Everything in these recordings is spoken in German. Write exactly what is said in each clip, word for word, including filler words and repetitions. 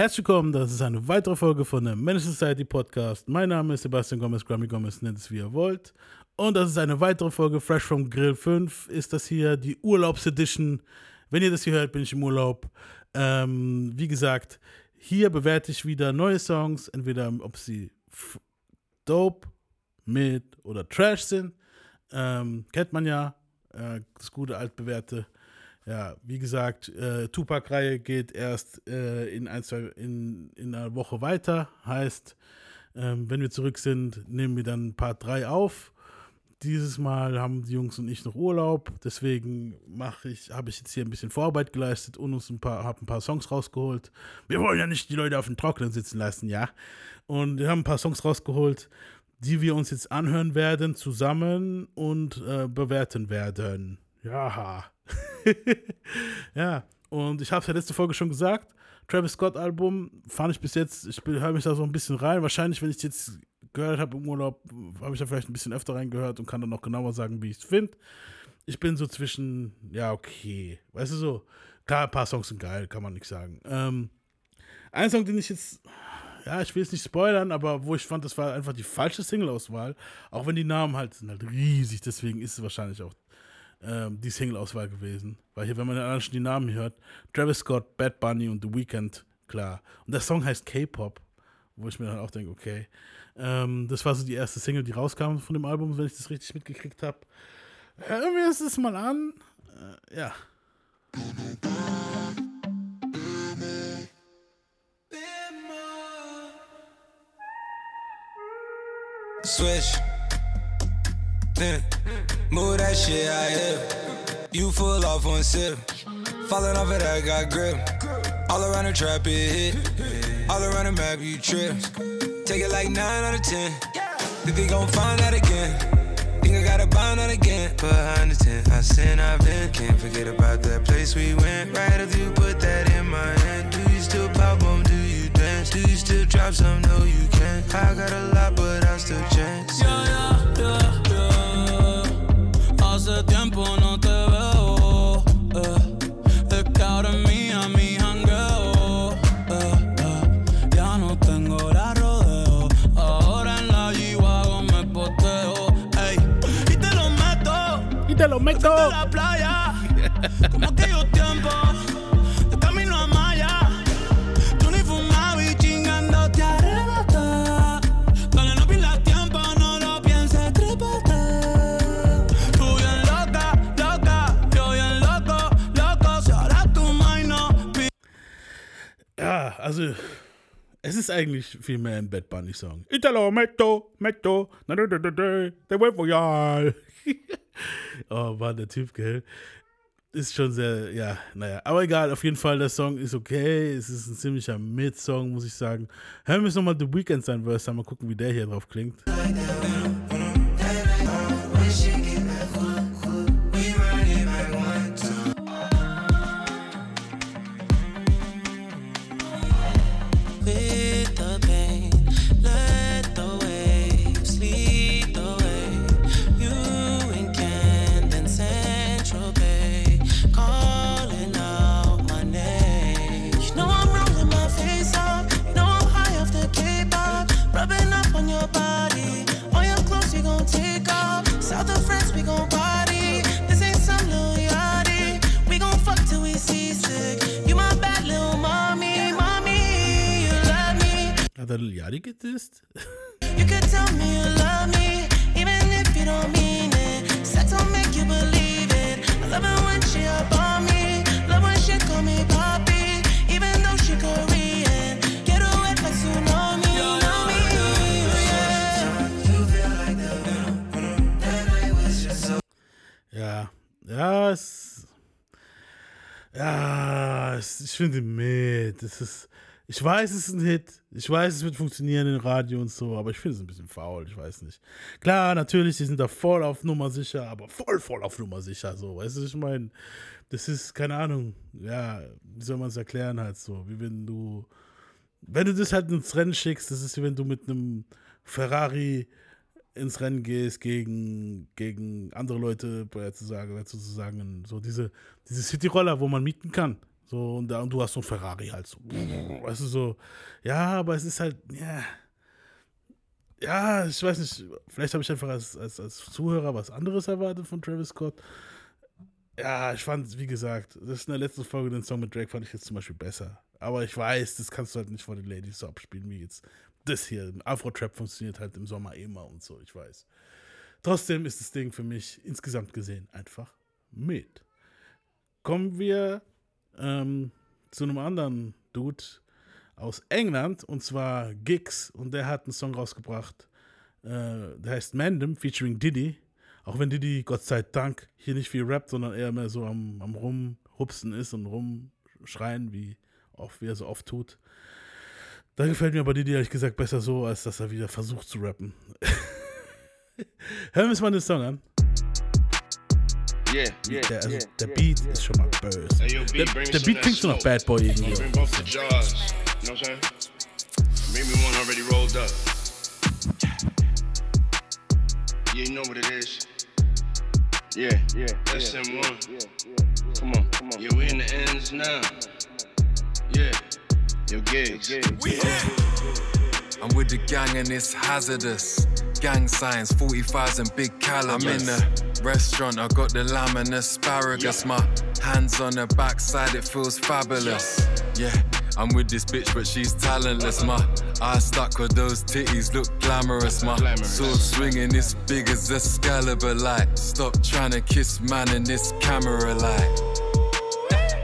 Herzlich willkommen, das ist eine weitere Folge von der Menace Society Podcast. Mein Name ist Sebastian Gomez, Grammy Gomez, nennt es wie ihr wollt. Und das ist eine weitere Folge, Frisch vom Grill fünf, ist das hier die Urlaubsedition. Wenn ihr das hier hört, bin ich im Urlaub. Ähm, wie gesagt, hier bewerte ich wieder neue Songs, entweder ob sie f- dope, mid oder trash sind. Ähm, kennt man ja, äh, das gute altbewährte. Ja, wie gesagt, äh, Tupac-Reihe geht erst äh, in, ein, zwei, in, in einer Woche weiter. Heißt, ähm, wenn wir zurück sind, nehmen wir dann Part drei auf. Dieses Mal haben die Jungs und ich noch Urlaub. Deswegen mache ich, habe ich jetzt hier ein bisschen Vorarbeit geleistet und uns ein paar, habe ein paar Songs rausgeholt. Wir wollen ja nicht die Leute auf den Trockenen sitzen lassen, ja. Und wir haben ein paar Songs rausgeholt, die wir uns jetzt anhören werden, zusammen und äh, bewerten werden. Ja. Ja, und ich habe es ja letzte Folge schon gesagt, Travis Scott Album fand ich bis jetzt, ich höre mich da so ein bisschen rein, wahrscheinlich, wenn ich es jetzt gehört habe im Urlaub, habe ich da vielleicht ein bisschen öfter reingehört und kann dann noch genauer sagen, wie ich es finde. Ich bin so zwischen, ja okay, weißt du so, klar, ein paar Songs sind geil, kann man nichts sagen. Ähm, ein Song, den ich jetzt, ja, ich will es nicht spoilern, aber wo ich fand, das war einfach die falsche Single-Auswahl, auch wenn die Namen halt sind halt riesig, deswegen ist es wahrscheinlich auch die Single-Auswahl gewesen. Weil hier, wenn man dann schon die Namen hört, Travis Scott, Bad Bunny und The Weeknd, klar. Und der Song heißt K-Pop, wo ich mir dann auch denke, okay. Ähm, das war so die erste Single, die rauskam von dem Album, wenn ich das richtig mitgekriegt habe. Hören wir uns das mal an. Äh, ja. Switch. Then move that shit out here. You full off one sip. Falling off it, I got grip. All around the trap, it hit. All around the map, you trip. Take it like nine out of ten. Think they gon' find out again. Think I gotta bind out again. Behind the tent, I sin, I've been. Can't forget about that place we went. Right after you put that in my hand. Do you still pop on? Do you dance? Do you still drop some? No, you can't. I got a lot, but I still chance. Yeah, yeah, yeah, yeah. Hace tiempo no te veo, eh. Es que ahora es mía mi jangueo, eh, eh. Ya no tengo la rodeo, ahora en la G-Wagon me posteo, ey. Y te lo meto, y te lo meto de la playa, como aquellos tiempos, de camino a Maya. Tú ni fumabas y chingando te arrebaté. Dale, no pierdas tiempo, no lo pienses, trépate. Ja, also, es ist eigentlich viel mehr ein Bad Bunny-Song. Italo, Metto, Metto, na da da da da, the way for y'all. Oh Mann, der Typ, gell? Ist schon sehr, ja, naja. Aber egal, auf jeden Fall, der Song ist okay. Es ist ein ziemlicher Mid-Song, muss ich sagen. Hören wir uns nochmal The Weeknd sein Verse an, mal gucken, wie der hier drauf klingt. Hat er Lil Yachty gedisst? You can tell me you love me, even if you don't mean it. Sex don't make you believe it. I love it when she up on me. Love when she call me papi, even though she Korean. Get away from tsunami. You know me, yeah. Ja, ja, es, ja, es, ich finde mit, das ist, ich weiß, es ist ein Hit. Ich weiß, es wird funktionieren im Radio und so, aber ich finde es ein bisschen faul, ich weiß nicht. Klar, natürlich, die sind da voll auf Nummer sicher, aber voll, voll auf Nummer sicher, so, weißt du, ich meine, das ist, keine Ahnung, ja, wie soll man es erklären halt so, wie wenn du, wenn du das halt ins Rennen schickst, das ist wie wenn du mit einem Ferrari ins Rennen gehst gegen, gegen andere Leute, sozusagen, so diese, diese City-Roller, wo man mieten kann. So, und, da, und du hast so ein Ferrari halt. So. Weißt du, so, ja, aber es ist halt, ja. Ja, ich weiß nicht, vielleicht habe ich einfach als, als, als Zuhörer was anderes erwartet von Travis Scott. Ja, ich fand, wie gesagt, das in der letzten Folge, den Song mit Drake fand ich jetzt zum Beispiel besser. Aber ich weiß, das kannst du halt nicht vor den Ladies so abspielen wie jetzt das hier. Afro-Trap funktioniert halt im Sommer immer und so, ich weiß. Trotzdem ist das Ding für mich insgesamt gesehen einfach mit. Kommen wir ähm, zu einem anderen Dude aus England, und zwar Giggs. Und der hat einen Song rausgebracht, äh, der heißt Mandem, featuring Diddy. Auch wenn Diddy, Gott sei Dank, hier nicht viel rappt, sondern eher mehr so am, am Rumhupsen ist und rumschreien, wie, oft, wie er so oft tut. Da gefällt mir aber Diddy, ehrlich gesagt, besser so, als dass er wieder versucht zu rappen. Hören wir uns mal den Song an. Yeah, yeah, der, also yeah, der Beat yeah, ist schon mal böse. Hey, yo, B, der, der Beat klingt so nach Bad Boy irgendwie. Bring both the jars, you know what I'm saying? Maybe one already rolled up. Yeah, you know what it is. Yeah, yeah, that's yeah, M one. Yeah, yeah, yeah. Come on, come on. Yeah, we in the ends now. Yeah, yo, Giggs. We here. I'm with the gang and it's hazardous. Gang signs, forty-fives and big caliber. I'm in the restaurant, I got the lamb and asparagus. My hands on her backside, it feels fabulous. Yeah, I'm with this bitch, but she's talentless. My eyes stuck with those titties, look glamorous. My sword swinging, it's big as Excalibur. Like, stop trying to kiss man in this camera light.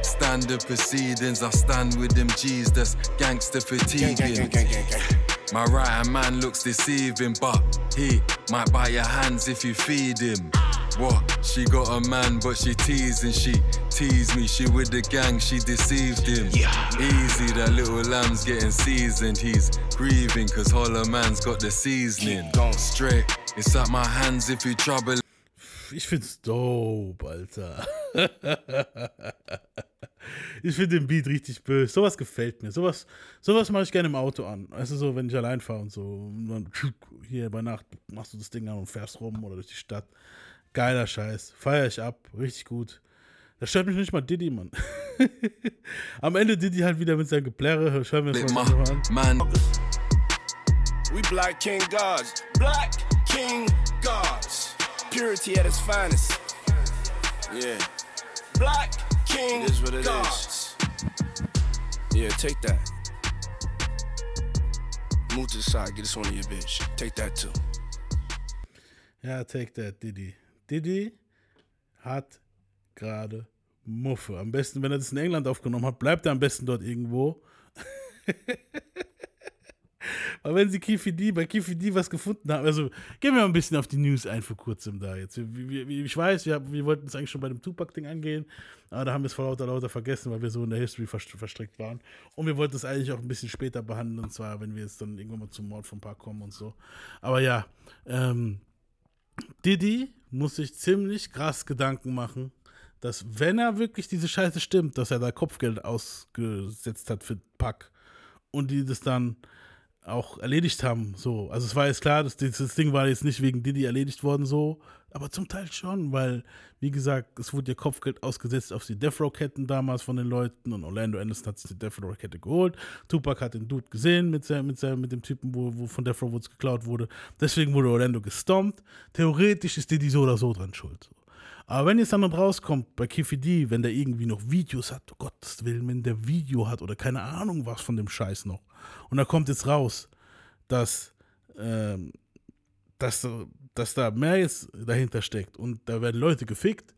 Standard proceedings, I stand with them G's, that's gangster fatiguing. Gang, gang, gang, gang, gang. My right hand man looks deceiving, but he might bite your hands if you feed him. What? She got a man, but she teasing. She teased me. She with the gang, she deceived him. Yeah. Easy, that little lamb's getting seasoned. He's grieving, cause Holler man's got the seasoning. Don't straight, it's at my hands if you trouble. Ich find's dope, Alter. Ich finde den Beat richtig böse. Sowas gefällt mir. Sowas, sowas mache ich gerne im Auto an. Also so, wenn ich allein fahre und so. Und dann hier bei Nacht machst du das Ding an und fährst rum oder durch die Stadt. Geiler Scheiß. Feier ich ab. Richtig gut. Da stört mich nicht mal Diddy, Mann. Am Ende Diddy halt wieder mit seinem Geplärre. Schauen wir uns mal an. Man. We black king gods. Black king gods. Purity at its finest. Yeah. Black King is what it is. Yeah, take that. Move to the side, get this one of your bitch. Take that too. Ja, take that, Diddy. Diddy hat gerade Muffe. Am besten, wenn er das in England aufgenommen hat, bleibt er am besten dort irgendwo. Aber wenn sie Kiffy D, bei Kiffy D was gefunden haben, also gehen wir mal ein bisschen auf die News ein vor kurzem da jetzt. Wir, wir, ich weiß, wir, haben, wir wollten es eigentlich schon bei dem Tupac-Ding angehen, aber da haben wir es vor lauter, lauter vergessen, weil wir so in der History verstrickt waren. Und wir wollten es eigentlich auch ein bisschen später behandeln, und zwar, wenn wir jetzt dann irgendwann mal zum Mord vom Park kommen und so. Aber ja, ähm, Diddy muss sich ziemlich krass Gedanken machen, dass, wenn er wirklich diese Scheiße stimmt, dass er da Kopfgeld ausgesetzt hat für Pack und die das dann auch erledigt haben, so. Also es war jetzt klar, das, das Ding war jetzt nicht wegen Diddy erledigt worden, so, aber zum Teil schon, weil, wie gesagt, es wurde ihr Kopfgeld ausgesetzt auf die Death Row-Ketten damals von den Leuten, und Orlando Anderson hat sich die Death Row-Kette geholt, Tupac hat den Dude gesehen mit, seinem, mit, seinem, mit dem Typen, wo, wo von Death Row wo es geklaut wurde, deswegen wurde Orlando gestompt. Theoretisch ist Diddy so oder so dran schuld, so. Aber wenn jetzt dann noch rauskommt, bei Kiffy D, wenn der irgendwie noch Videos hat, um Gottes Willen, wenn der Video hat oder keine Ahnung was von dem Scheiß noch, und da kommt jetzt raus, dass, ähm, dass, dass da mehr jetzt dahinter steckt und da werden Leute gefickt,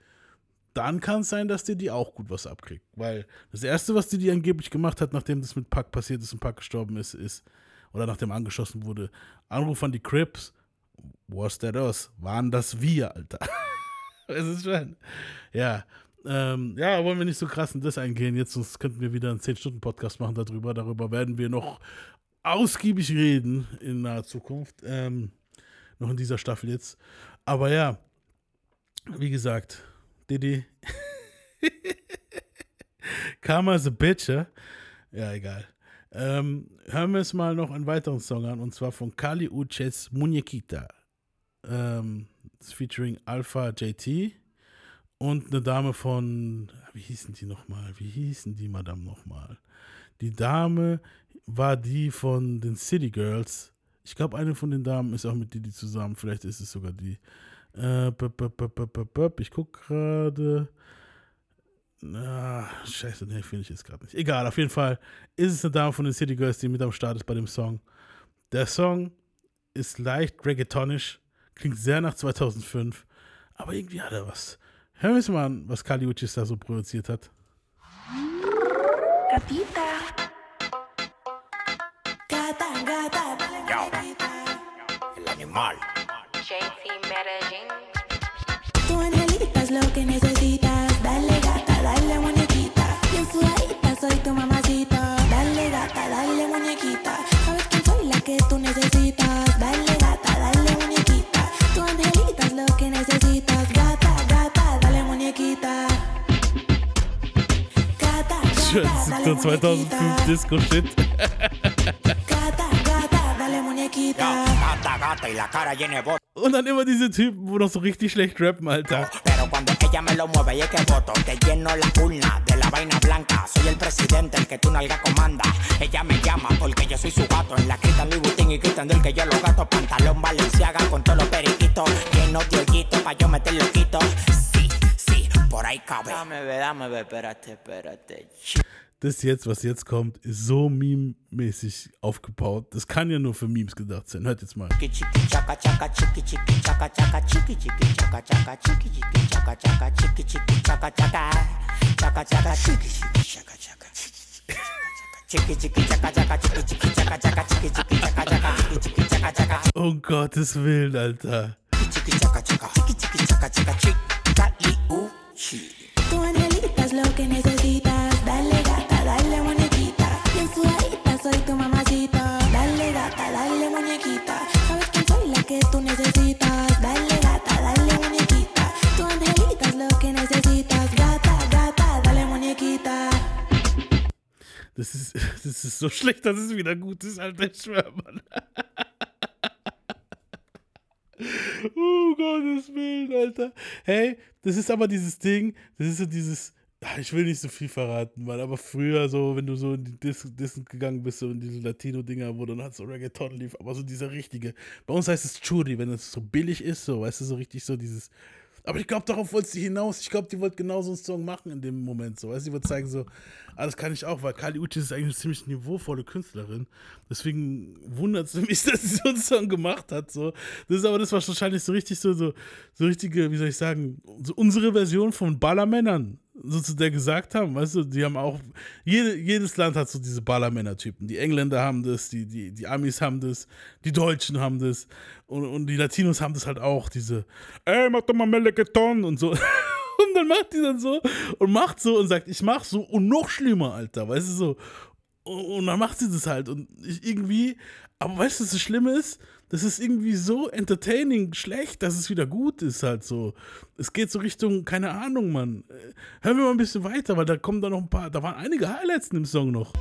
dann kann es sein, dass Diddy auch gut was abkriegt. Weil das Erste, was Diddy angeblich gemacht hat, nachdem das mit Pac passiert ist und Pac gestorben ist, ist, oder nachdem angeschossen wurde, Anruf an die Crips, was that us? Waren das wir, Alter? Es ist schön. Ja. Ähm, ja, wollen wir nicht so krass in das eingehen jetzt, sonst könnten wir wieder einen zehn-Stunden-Podcast machen darüber. Darüber werden wir noch ausgiebig reden in naher Zukunft. Ähm, noch in dieser Staffel jetzt. Aber ja, wie gesagt, Diddy. Karma is a bitch, ja? Ja, egal. Ähm, hören wir uns mal noch einen weiteren Song an, und zwar von Kali Uchis, Muñekita. Ähm, featuring Alfa, J T und eine Dame von, wie hießen die nochmal, wie hießen die Madame nochmal? Die Dame war die von den City Girls. Ich glaube, eine von den Damen ist auch mit Diddy zusammen. Vielleicht ist es sogar die. Äh, b- b- b- b- b- b- ich gucke gerade. Na, scheiße, nee, finde ich jetzt gerade nicht. Egal, auf jeden Fall ist es eine Dame von den City Girls, die mit am Start ist bei dem Song. Der Song ist leicht reggaetonisch, klingt sehr nach zweitausendfünf, aber irgendwie hat er was. Hören wir uns mal an, was Kali Uchis da so produziert hat. Capita. Gata, gata, yo. El animal. J T Medellín. Tu angelita es lo que necesitas. Dale gata, dale muñequita. Bien sudadita, soy tu mamacita. Dale gata, dale muñequita. Sabes quién soy la que tú necesitas. Dale gata, dale muñequita. Tu angelita es lo que necesitas. Gata, gata, dale muñequita. Das ist so zweitausendfünf Disco-Shit. Und dann immer diese Typen, wo noch so richtig schlecht rappen, Alter. Das jetzt, was jetzt kommt, ist so meme-mäßig aufgebaut. Das kann ja nur für Memes gedacht sein. Hört jetzt mal. Oh Gottes Willen, Alter. Tu angelita es lo que necesitas. Dale gata, dale muñequita. Bien sudadita, soy tu mamacita. Dale gata, dale muñequita. Sabes quién soy la que tú necesitas. Dale gata, dale muñequita. Tu angelita es lo que necesitas. Gata, gata, dale muñequita. Das ist, das ist so schlecht, dass es wieder gut ist, alter Schwärmer. Oh Gottes Willen, Alter. Hey, das ist aber dieses Ding, das ist so dieses, ach, ich will nicht so viel verraten, Mann, aber früher so, wenn du so in die Dis- Dis- gegangen bist, so in diese Latino-Dinger, wo dann halt so Reggaeton lief, aber so dieser richtige, bei uns heißt es Churi, wenn es so billig ist, so, weißt du, so richtig so dieses, aber ich glaube, darauf wolltest du hinaus, ich glaube, die wollte genau so einen Song machen in dem Moment, so, weißt du, die wollte zeigen so, ah, das kann ich auch, weil Kali Uchis ist eigentlich eine ziemlich niveauvolle Künstlerin, deswegen wundert es mich, dass sie so einen Song gemacht hat, so, das ist aber, das war wahrscheinlich so richtig so, so, so richtige, wie soll ich sagen, so unsere Version von Ballermännern, so zu der gesagt haben, weißt du, die haben auch, jede, jedes Land hat so diese Ballermänner-Typen, die Engländer haben das, die, die, die Amis haben das, die Deutschen haben das und, und die Latinos haben das halt auch, diese, ey, mach doch mal Melleketon und so. Und dann macht die dann so und macht so und sagt, ich mach so und noch schlimmer, Alter, weißt du, so. Und, und dann macht sie das halt und ich irgendwie, aber weißt du, was das Schlimme ist? Das ist irgendwie so entertaining schlecht, dass es wieder gut ist halt so. Es geht so Richtung, keine Ahnung, Mann. Hören wir mal ein bisschen weiter, weil da kommen da noch ein paar, da waren einige Highlights in dem Song noch.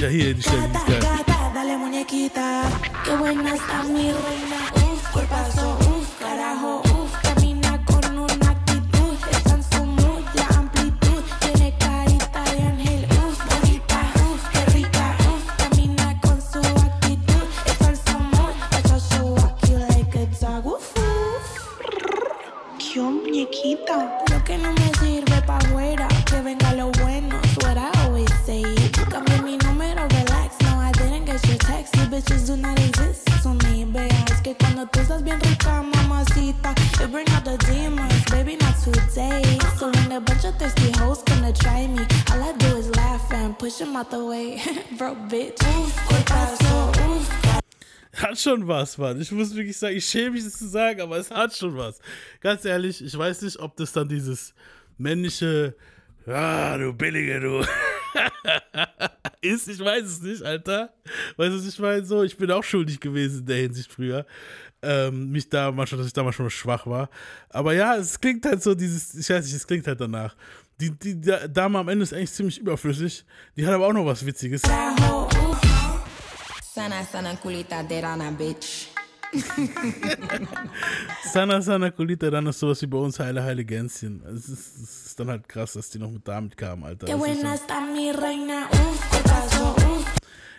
Ja, hier, die Stelle, die ist geil. Hat schon was, Mann. Ich muss wirklich sagen, ich schäme mich, das zu sagen, aber es hat schon was. Ganz ehrlich, ich weiß nicht, ob das dann dieses männliche, ah, du Billige, du, ist. Ich weiß es nicht, Alter. Weißt du, was ich meine? So, ich bin auch schuldig gewesen in der Hinsicht früher. Ähm, mich da mal schon, dass ich damals schon mal schwach war. Aber ja, es klingt halt so dieses, ich weiß nicht, es klingt halt danach. Die, die Dame am Ende ist eigentlich ziemlich überflüssig. Die hat aber auch noch was Witziges. Sana, sana, culita de rana, bitch. Sana, Sana, Colita, dann ist sowas wie bei uns Heile, Heile Gänschen. Es ist, es ist dann halt krass, dass die noch mit damit kamen, Alter.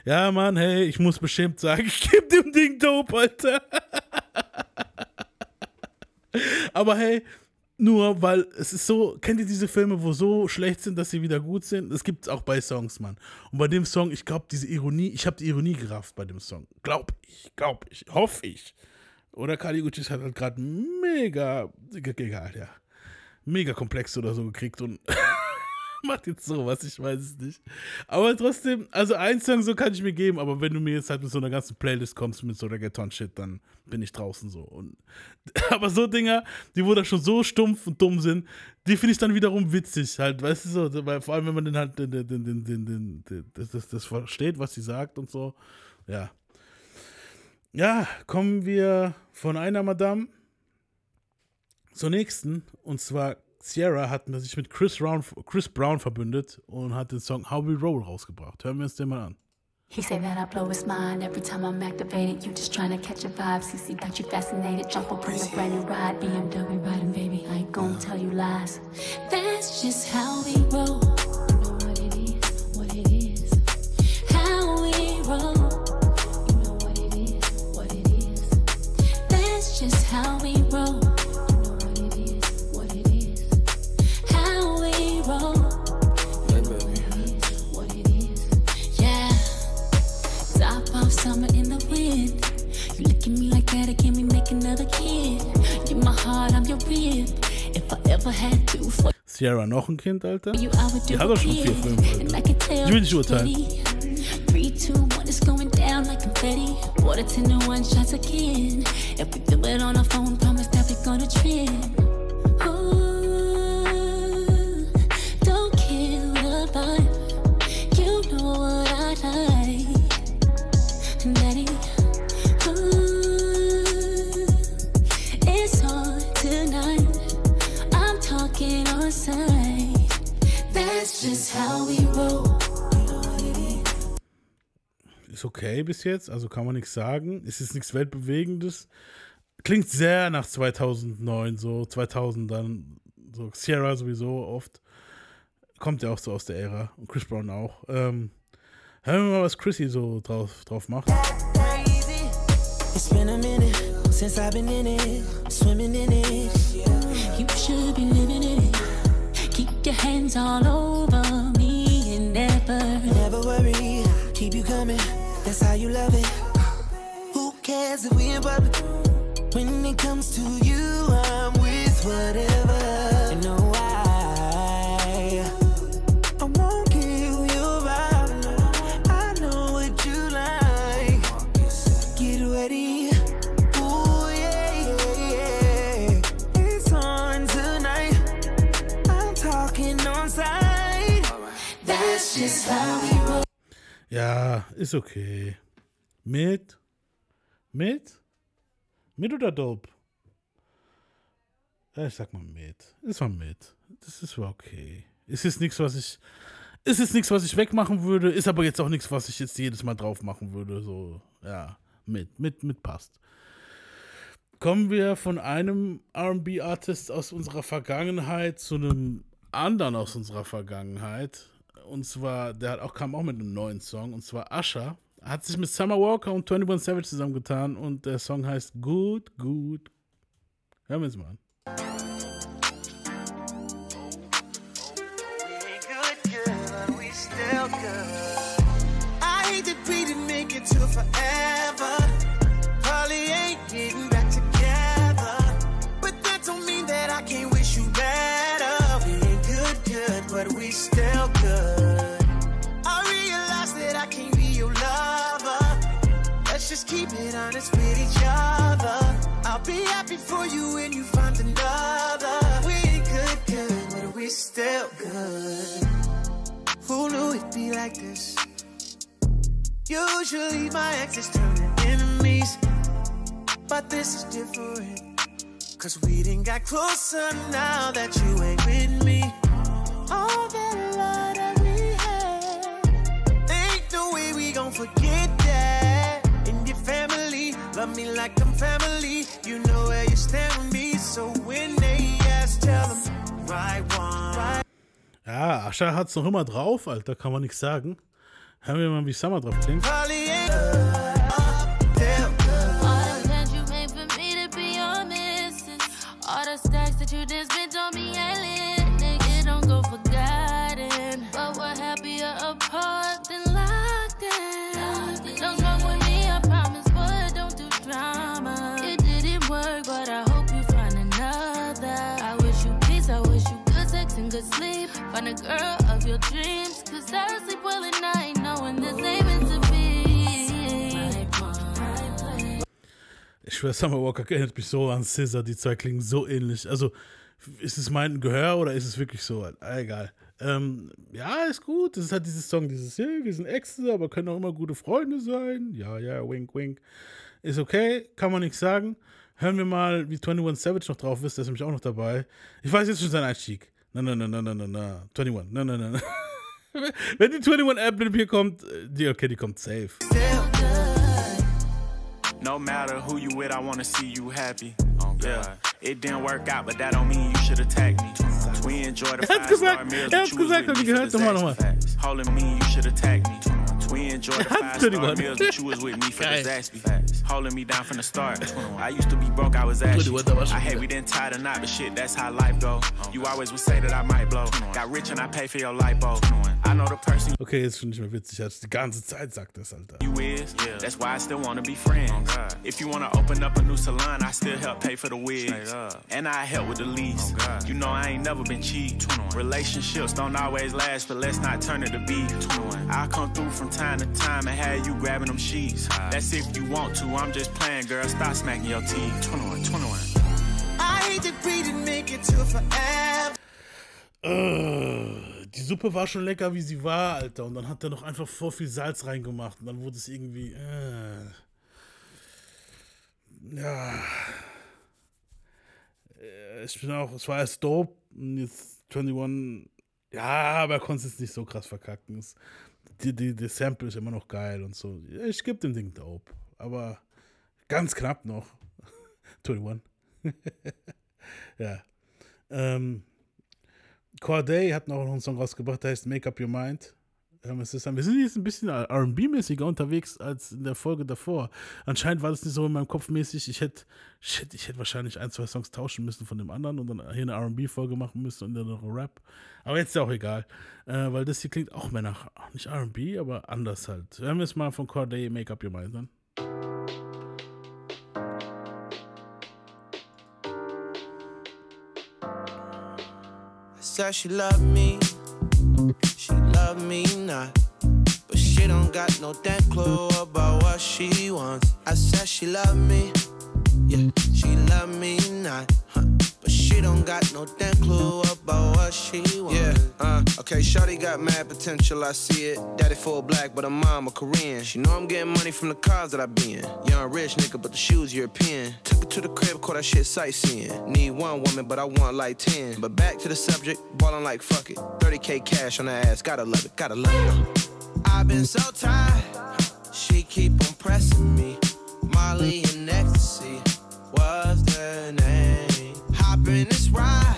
Ja, Mann, hey, ich muss beschämt sagen, ich geb dem Ding Dope, Alter. Aber hey, nur weil es ist so, kennt ihr diese Filme, wo so schlecht sind, dass sie wieder gut sind? Das gibt's auch bei Songs, Mann. Und bei dem Song, ich glaube, diese Ironie, ich habe die Ironie gerafft bei dem Song. Glaub ich, glaub ich, hoffe ich. Oder Kali Uchis hat halt gerade mega, egal, ja, mega komplex oder so gekriegt und macht jetzt sowas, ich weiß es nicht. Aber trotzdem, also ein Song so kann ich mir geben, aber wenn du mir jetzt halt mit so einer ganzen Playlist kommst, mit so Reggaeton-Shit, dann bin ich draußen so. Und, aber so Dinger, die wo da schon so stumpf und dumm sind, die finde ich dann wiederum witzig, halt, weißt du so, weil vor allem, wenn man den halt den, den, den, den, den, den, das, das, das versteht, was sie sagt und so, ja. Ja, kommen wir von einer Madame zur nächsten, und zwar Ciara hat sich mit Chris Brown, Chris Brown verbündet und hat den Song How We Roll rausgebracht. Hören wir uns den mal an. He said that I blow his mind every time I'm activated. You just trying to catch a vibe. C C got you fascinated. Jump up on a brand new ride. B M W riding, baby. I ain't gonna tell you lies. That's just how we roll. You know what it is, what it is. How we roll. You know what it is, what it is. That's just how we roll. Summer in the wind. You look at me like that again, we make another kid. You're my heart, I'm your rib. If I ever had to for Ciara noch ein Kind, Alter? Die hat doch schon vier Filme, Alter. Ich will nicht urteilen. three, two, one, it's going down like confetti. Water ten to one, shots again. If we do it on our phone, promise that we're gonna trend. Ooh, don't kill the vibe. You know what I like. Daddy, ooh, it's on tonight. I'm talking on sight. That's just how we roll. Ist okay bis jetzt, also kann man nichts sagen. Es ist nichts Weltbewegendes. Klingt sehr nach zweitausendneun, so zweitausend dann. So Ciara sowieso oft. Kommt ja auch so aus der Ära. Und Chris Brown auch. Ähm. Hören wir mal, was Chrissy so drauf, drauf macht. Ja, ist okay. Mit? Mit? Mit oder Dope? Ja, ich sag mal mit. Ist mal mit. Das ist okay. Es ist nichts, was ich. Es ist nichts, was ich wegmachen würde. Ist aber jetzt auch nichts, was ich jetzt jedes Mal drauf machen würde. So, ja, mit. Mit, mit passt. Kommen wir von einem R and B-Artist aus unserer Vergangenheit zu einem anderen aus unserer Vergangenheit. Und zwar, der hat auch, kam auch mit einem neuen Song, und zwar Usher hat sich mit Summer Walker und twenty-one Savage zusammengetan, und der Song heißt Good, Good. Hören wir es mal an. Still good. I realize that I can't be your lover. Let's just keep it honest with each other. I'll be happy for you when you find another. We're good, good, but we're still good. Who knew it'd be like this? Usually my exes turn to enemies, but this is different, 'cause we done got closer now that you ain't with me. All that love that we had, ain't no way we gon' forget that. And your family love love me like I'm family. You know where you stand with me. So when they ask, tell them right one. Ja, Asha hat's noch immer drauf, Alter, kann man nichts sagen. Hören wir mal, wie Summer drauf klingt. Find a girl of your dreams, cause I sleep well at night, knowing this ain't meant to be. Ich schwöre, Summer Walker erinnert mich so an Scissor, die zwei klingen so ähnlich. Also, ist es mein Gehör oder ist es wirklich so? Egal. Ähm, ja, ist gut. Das ist halt dieses Song, dieses, hey, wir sind Exes, aber können auch immer gute Freunde sein. Ja, ja, wink, wink. Ist okay, kann man nichts sagen. Hören wir mal, wie einundzwanzig Savage noch drauf ist, der ist nämlich auch noch dabei. Ich weiß jetzt schon seinen Einstieg. Na, na, na, na, na, na, na, einundzwanzig, na, na, na, wenn die einundzwanzig-App mit mir kommt, die, okay, die kommt safe. No matter who you with, I wanna see you happy. Yeah, it didn't work out, but that don't mean you should attack me. We enjoy the five star meals, but you was with me for the sex facts. Holding me, you should attack me. We enjoy the five star meals, but you was with me for the sex facts. Holding me down from the start. I used to be broke, I was ashy. I hate we didn't tie the knot, but shit, that's how life go. You always would say that I might blow. Got rich and I pay for your lipo. I know the person. Okay, jetzt finde ich mal witzig, als die ganze Zeit sagt das, Alter. You is, yeah. That's why I still wanna be friends. If you wanna open up a new salon, I still help pay for the wigs. And I help with the lease. You know I ain't never been cheap. Relationships don't always last, but let's not turn it to beef. I come through from time to time and have you grabbing them sheets. That's if you want to, I'm just playing, girl. Stop smacking your teeth. twenty-one, twenty-one. I hate to breathe and make it to forever. Uh, die Suppe war schon lecker, wie sie war, Alter. Und dann hat er noch einfach vor viel Salz reingemacht. Und dann wurde es irgendwie... Uh. Ja, ich bin auch, es war erst dope und jetzt einundzwanzig, ja, aber er konnte es nicht so krass verkacken. Das, die, die, die Sample ist immer noch geil und so. Ich gebe dem Ding dope, aber ganz knapp noch. einundzwanzig. Ja. Ähm, Cordae hat noch einen Song rausgebracht, der heißt Make Up Your Mind. Wir sind jetzt ein bisschen R and B-mäßiger unterwegs als in der Folge davor. Anscheinend war das nicht so in meinem Kopf mäßig. Ich hätte, shit, ich hätte wahrscheinlich ein, zwei Songs tauschen müssen von dem anderen und dann hier eine R and B-Folge machen müssen und dann noch Rap. Aber jetzt ist ja auch egal, äh, weil das hier klingt auch mehr nach, nicht R and B, aber anders halt. Hören wir es mal von Cordae, Make Up Your Mind an. I said she loved me. She love me not, but she don't got no damn clue about what she wants. I said she love me, yeah, she love me not, huh, but she don't got no damn clue about what she wants. Yeah, uh, okay, shawty got mad potential, I see it. Daddy full black, but her mom a Korean. She know I'm getting money from the cars that I be in. Young rich nigga, but the shoes European. Took her to the crib, call that shit sightseeing. Need one woman, but I want like ten. But back to the subject, ballin' like fuck it. thirty k cash on her ass, gotta love it, gotta love it. I've been so tired, she keep on pressing me. Molly and ecstasy was the name. Hop in this ride,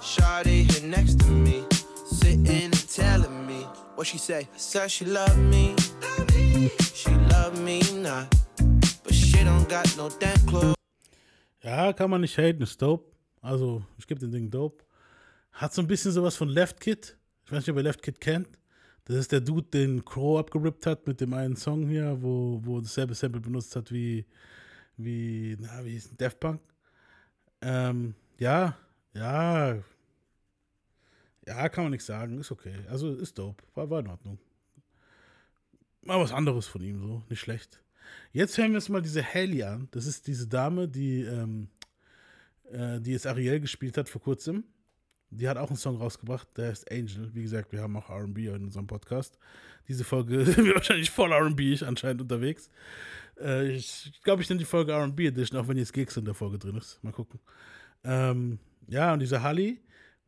shawty here next to me, sitting and telling me what she say. I said she love me, she love me not, but she don't got no damn clue. Ja, kann man nicht haten, ist dope. Also, ich gebe den Ding dope. Hat so ein bisschen sowas von Left Kid. Ich weiß nicht, ob ihr Left Kid kennt. Das ist der Dude, den Crow abgerippt hat mit dem einen Song hier, wo, wo dasselbe Sample benutzt hat wie, wie, na, wie hieß denn, Daft Punk. Ähm, ja, ja, ja, kann man nichts sagen, ist okay. Also, ist dope, war, war in Ordnung. Mal was anderes von ihm, so, nicht schlecht. Jetzt hören wir uns mal diese Halle an. Das ist diese Dame, die, ähm, äh, die jetzt Ariel gespielt hat vor kurzem. Die hat auch einen Song rausgebracht, der heißt Angel. Wie gesagt, wir haben auch R and B in unserem Podcast. Diese Folge sind wir wahrscheinlich voll R and B anscheinend unterwegs. Äh, ich glaube, ich nenne die Folge R and B Edition, auch wenn jetzt Giggs in der Folge drin ist. Mal gucken. Ähm, ja, und diese Halle,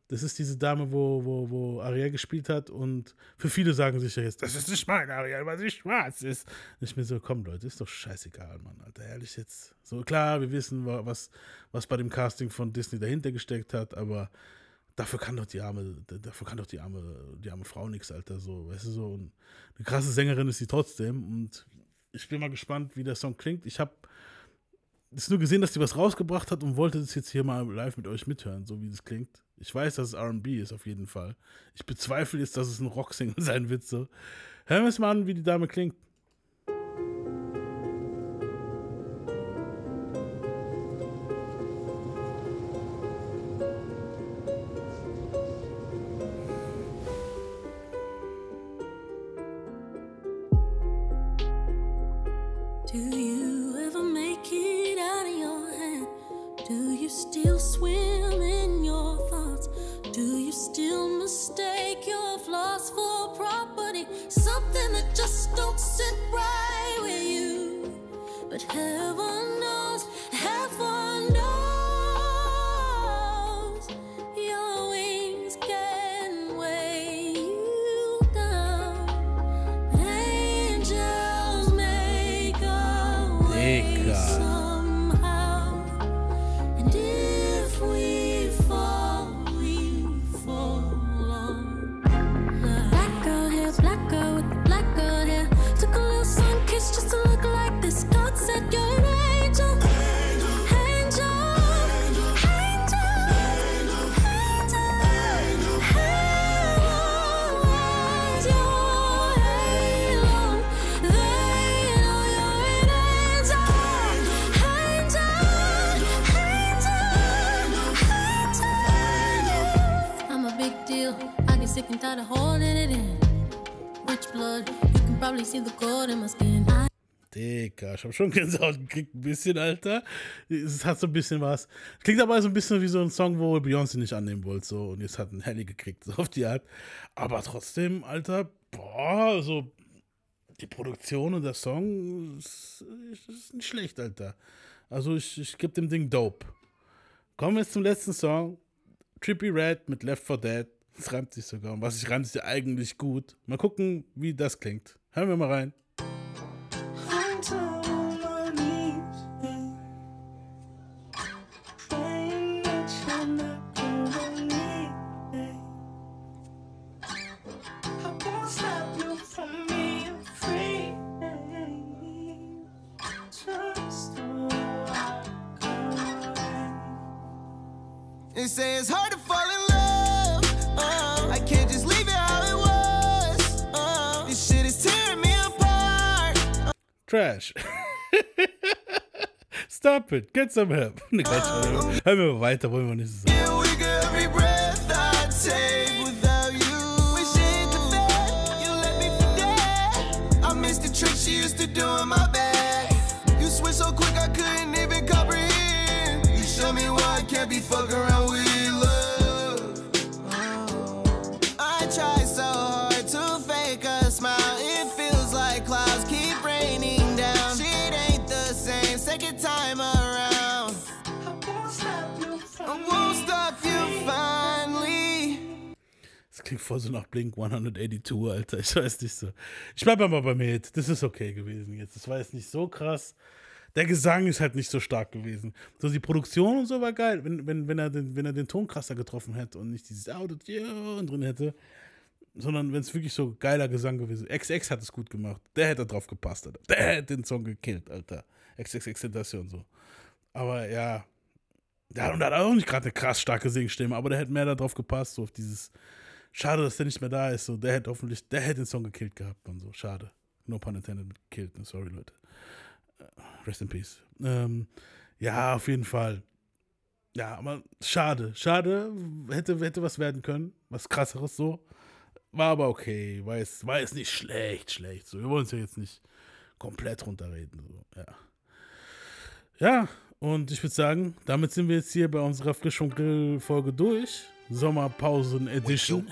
Das ist diese Dame, wo, wo, wo Ariel gespielt hat, und für viele sagen sich ja jetzt, das ist nicht mein Ariel, weil sie schwarz ist. Und ich mir so, komm Leute, ist doch scheißegal, Mann, Alter, ehrlich jetzt. So klar, wir wissen, was, was bei dem Casting von Disney dahinter gesteckt hat, aber dafür kann doch die arme, dafür kann doch die arme, die arme Frau nichts, Alter, so, weißt du, so. Und eine krasse Sängerin ist sie trotzdem, und ich bin mal gespannt, wie der Song klingt. Ich habe es nur gesehen, dass die was rausgebracht hat und wollte das jetzt hier mal live mit euch mithören, so wie das klingt. Ich weiß, dass es R and B ist, auf jeden Fall. Ich bezweifle jetzt, dass es ein Rock-Single sein wird, so. Hören wir uns mal an, wie die Dame klingt. Digga, ich hab schon Gänsehaut gekriegt, ein bisschen, Alter. Es hat so ein bisschen was. Klingt aber so ein bisschen wie so ein Song, wo Beyoncé nicht annehmen wollte, so. Und jetzt hat ein Halle gekriegt, so auf die Art. Aber trotzdem, Alter, boah, so die Produktion und der Song ist, ist nicht schlecht, Alter. Also ich, ich geb dem Ding Dope. Kommen wir jetzt zum letzten Song. Trippy Red mit Left four Dead. Das reimt sich sogar. Und was ich reimt, ist ja eigentlich gut. Mal gucken, wie das klingt. Hören wir mal rein. Trash. Stop it. Get some help. Ne, Quatsch. Hören wir mal weiter, wollen wir nicht so sagen. Klingt voll so nach Blink one eighty-two, Alter. Ich weiß nicht so. Ich bleib mal beim Hit. Das ist okay gewesen jetzt. Das war jetzt nicht so krass. Der Gesang ist halt nicht so stark gewesen. So die Produktion und so war geil. Wenn, wenn, wenn, er, den, wenn er den Ton krasser getroffen hätte und nicht dieses Auto-Tune drin hätte, sondern wenn es wirklich so geiler Gesang gewesen wäre. X X hat es gut gemacht. Der hätte drauf gepasst, Alter. Der hätte den Song gekillt, Alter. XXXTentacion so. Aber ja. Der hat auch nicht gerade eine krass starke Singstimme, aber der hätte mehr darauf gepasst, so auf dieses. Schade, dass der nicht mehr da ist. So, der hätte hoffentlich, der hätte den Song gekillt gehabt und so. Schade. No pun intended mit gekillt. Sorry, Leute. Rest in peace. Ähm, ja, auf jeden Fall. Ja, aber schade. Schade. Hätte, hätte was werden können. Was krasseres so. War aber okay. War jetzt, war jetzt nicht schlecht, schlecht. So, wir wollen es ja jetzt nicht komplett runterreden. So. Ja. Ja, und ich würde sagen, damit sind wir jetzt hier bei unserer Frisch vom Grill Folge durch. Sommerpausen-Edition.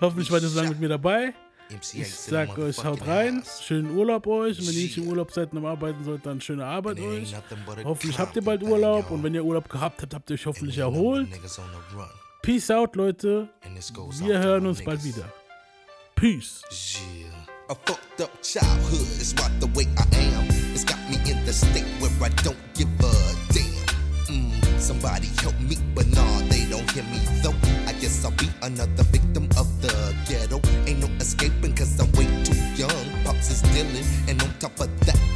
Hoffentlich war ihr so lange mit mir dabei. Ich sag euch, haut rein. Schönen Urlaub euch. Und wenn ihr nicht im Urlaub seid und am Arbeiten sollt, dann schöne Arbeit euch. Hoffentlich habt ihr bald Urlaub. Und wenn ihr Urlaub gehabt habt, habt ihr euch hoffentlich erholt. Peace out, Leute. Wir hören uns bald wieder. Peace. A fucked up childhood is why the way I am. It's got me in the state where I don't give a damn. Mm, somebody help me, but nah, they don't hear me though. I guess I'll be another victim of the ghetto. Ain't no escaping cause I'm way too young. Pops is dealing, and on top of that